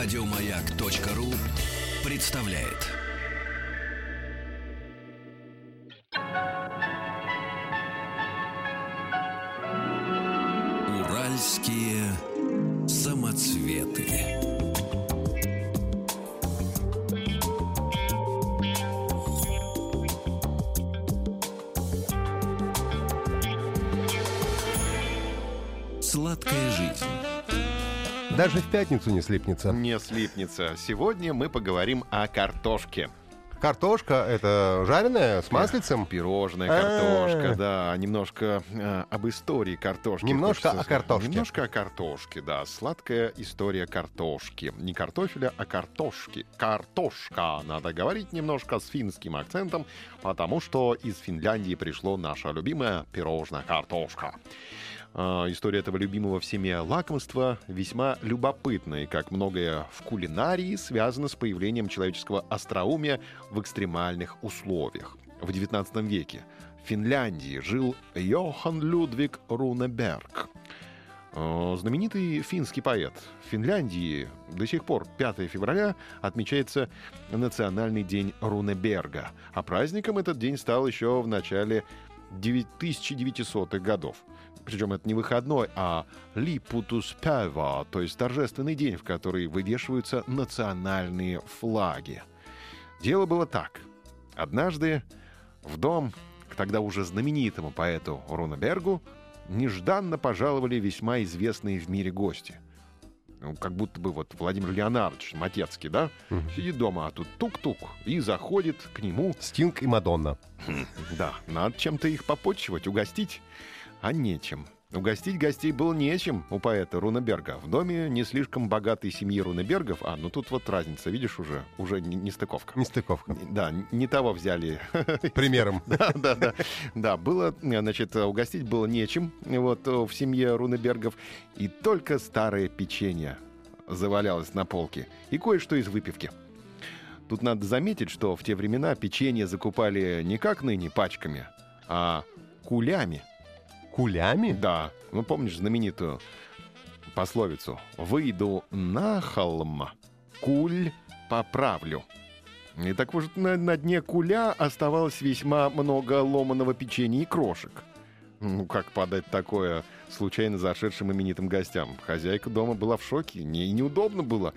Радио Маяк.ру представляет. Уральские самоцветы. Сладкая жизнь. Даже в пятницу не слипнется. Не слипнется. Сегодня мы поговорим о картошке. Картошка — это жареная с маслицем? Пирожная картошка, да. Немножко об истории картошки. Немножко о картошке. Немножко о картошке, да. Сладкая история картошки. Не картофеля, а картошки. Картошка. Надо говорить немножко с финским акцентом, потому что из Финляндии пришло наше любимое пирожное картошка. История этого любимого всеми лакомства весьма любопытна, и как многое в кулинарии связано с появлением человеческого остроумия в экстремальных условиях. В XIX веке в Финляндии жил Йохан Людвиг Рунеберг, знаменитый финский поэт. В Финляндии до сих пор 5 февраля отмечается Национальный день Рунеберга, а праздником этот день стал еще в начале 1900-х годов. Причем это не выходной, а липутусpäivä, то есть торжественный день, в который вывешиваются национальные флаги. Дело было так. Однажды в дом к тогда уже знаменитому поэту Рунебергу нежданно пожаловали весьма известные в мире гости. Ну, как будто бы вот Владимир Леонардович Матецкий, да? Сидит дома, а тут тук-тук, и заходит к нему... Стинг и Мадонна. Да, надо чем-то их попотчевать, угостить. А нечем. Угостить гостей было нечем у поэта Рунеберга. В доме не слишком богатой семьи Рунебергов. А, ну тут вот разница, видишь, уже нестыковка. Нестыковка. Да, не того взяли. Примером. Да. Да, было, значит, угостить было нечем вот в семье Рунебергов. И только старое печенье завалялось на полке. И кое-что из выпивки. Тут надо заметить, что в те времена печенье закупали не как ныне пачками, а кулями. Кулями? Да. Ну, помнишь знаменитую пословицу? «Выйду на холм, куль поправлю». И так вот на дне куля оставалось весьма много ломаного печенья и крошек. Ну, как подать такое случайно зашедшим именитым гостям? Хозяйка дома была в шоке, ей неудобно было.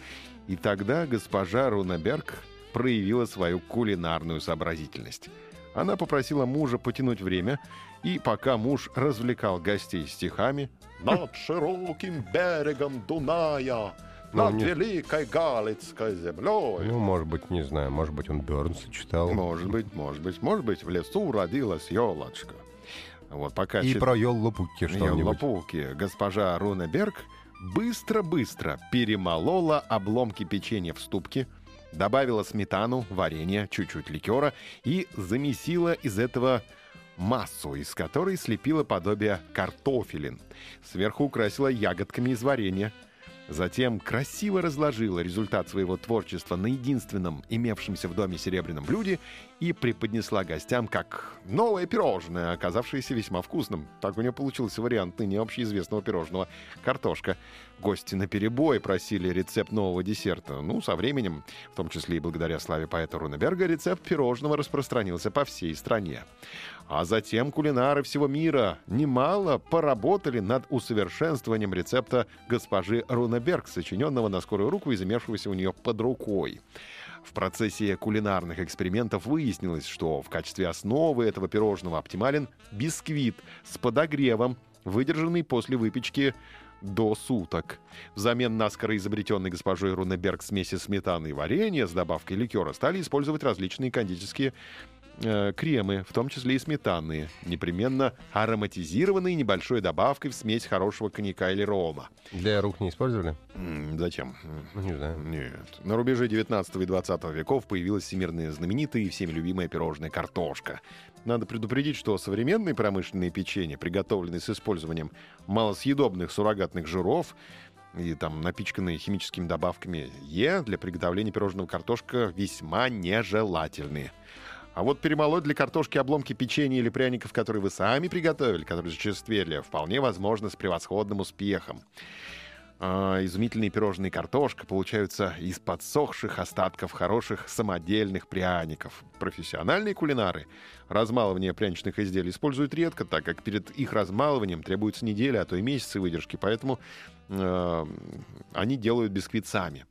И тогда госпожа Рунеберг проявила свою кулинарную сообразительность. Она попросила мужа потянуть время, и пока муж развлекал гостей стихами «Над широким берегом Дуная, над великой галицкой землей». Ну, может быть, не знаю, может быть, он Бёрнса читал. Может быть, в лесу родилась елочка. Вот, пока и про еллопуки что-нибудь. Еллопуки. Госпожа Рунеберг быстро-быстро перемолола обломки печенья в ступке, добавила сметану, варенье, чуть-чуть ликера и замесила из этого массу, из которой слепила подобие картофелин. Сверху украсила ягодками из варенья. Затем красиво разложила результат своего творчества на единственном имевшемся в доме серебряном блюде и преподнесла гостям как новое пирожное, оказавшееся весьма вкусным. Так у нее получился вариант ныне общеизвестного пирожного «Картошка». Гости наперебой просили рецепт нового десерта. Ну, со временем, в том числе и благодаря славе поэта Рунеберга, рецепт пирожного распространился по всей стране. А затем кулинары всего мира немало поработали над усовершенствованием рецепта госпожи Рунеберг, сочиненного на скорую руку и замешивавшегося у нее под рукой. В процессе кулинарных экспериментов выяснилось, что в качестве основы этого пирожного оптимален бисквит с подогревом, выдержанный после выпечки до суток. Взамен наскоро изобретенной госпожой Рунеберг смеси сметаны и варенья с добавкой ликера стали использовать различные кондитерские кремы, в том числе и сметанные, непременно ароматизированные небольшой добавкой в смесь хорошего коньяка или рома. Для рук не использовали? Зачем? Не знаю. Нет. На рубеже 19 и 20 веков появилась всемирно знаменитая и всеми любимая пирожная картошка. Надо предупредить, что современные промышленные печенья, приготовленные с использованием малосъедобных суррогатных жиров, и там напичканные химическими добавками Е, для приготовления пирожного картошка весьма нежелательные. А вот перемолоть для картошки обломки печенья или пряников, которые вы сами приготовили, которые зачерствели, вполне возможно с превосходным успехом. изумительные пирожные «Картошка» получаются из подсохших остатков хороших самодельных пряников. Профессиональные кулинары размалывание пряничных изделий используют редко, так как перед их размалыванием требуется неделя, а то и месяцы выдержки, поэтому они делают бисквит сами.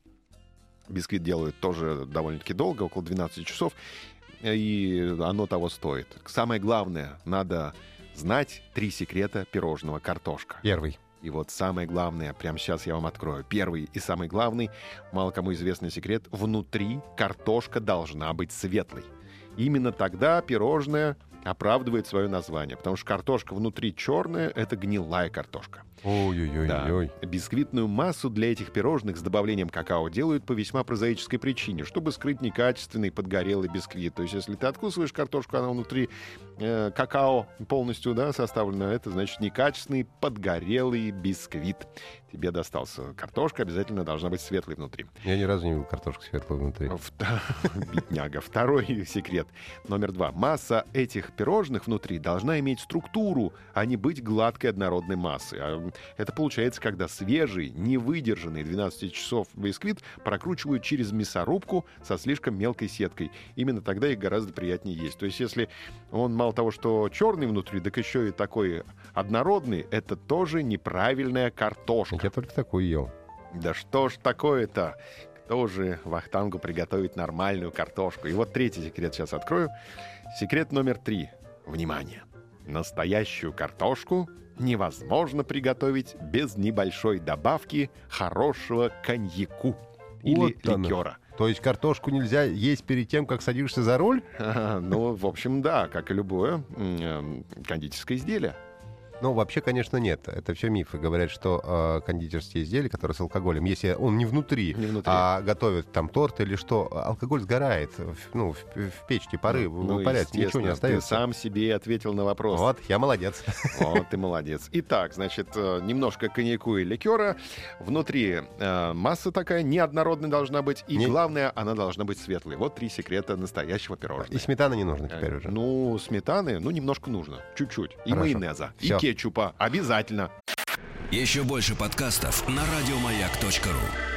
Бисквит делают тоже довольно-таки долго, около 12 часов, и оно того стоит. Самое главное, надо знать 3 секрета пирожного «Картошка». Первый. И вот самое главное, прямо сейчас я вам открою. Первый и самый главный, мало кому известный секрет. Внутри картошка должна быть светлой. Именно тогда пирожное оправдывает свое название. Потому что картошка внутри черная — это гнилая картошка. Ой-ой-ой-ой. Да. Бисквитную массу для этих пирожных с добавлением какао делают по весьма прозаической причине, чтобы скрыть некачественный подгорелый бисквит. То есть, если ты откусываешь картошку, она внутри какао полностью, да, составлена, это значит некачественный подгорелый бисквит. Тебе достался. Картошка обязательно должна быть светлой внутри. Я ни разу не видел картошку светлой внутри. Бедняга. Второй секрет. Номер 2. Масса этих пирожных внутри должна иметь структуру, а не быть гладкой однородной массой. Это получается, когда свежий, невыдержанный 12 часов бисквит прокручивают через мясорубку со слишком мелкой сеткой. Именно тогда их гораздо приятнее есть. То есть, если он мало того, что черный внутри, так еще и такой однородный, это тоже неправильная картошка. Я только такую ел. Да что ж такое-то? Кто же Вахтангу приготовить нормальную картошку? И вот третий секрет сейчас открою. Секрет номер 3. Внимание! Настоящую картошку невозможно приготовить без небольшой добавки хорошего коньяку или ликера. То есть картошку нельзя есть перед тем, как садишься за руль? Ну, в общем, да, как и любое кондитерское изделие. Ну, вообще, конечно, нет. Это все мифы. Говорят, что кондитерские изделия, которые с алкоголем, если он не внутри, а готовят там торт или что, алкоголь сгорает в печке, пары выпаряются, ничего не остается. Ты сам себе ответил на вопрос. Вот, я молодец. Вот, ты молодец. Итак, значит, немножко коньяку и ликера. Внутри масса такая неоднородная должна быть, и главное, она должна быть светлой. Вот 3 секрета настоящего пирожного. И сметаны не нужно теперь уже. Ну, сметаны, немножко нужно. Чуть-чуть. И майонеза, и кетчупа. Обязательно. Еще больше подкастов на радиомаяк.ру.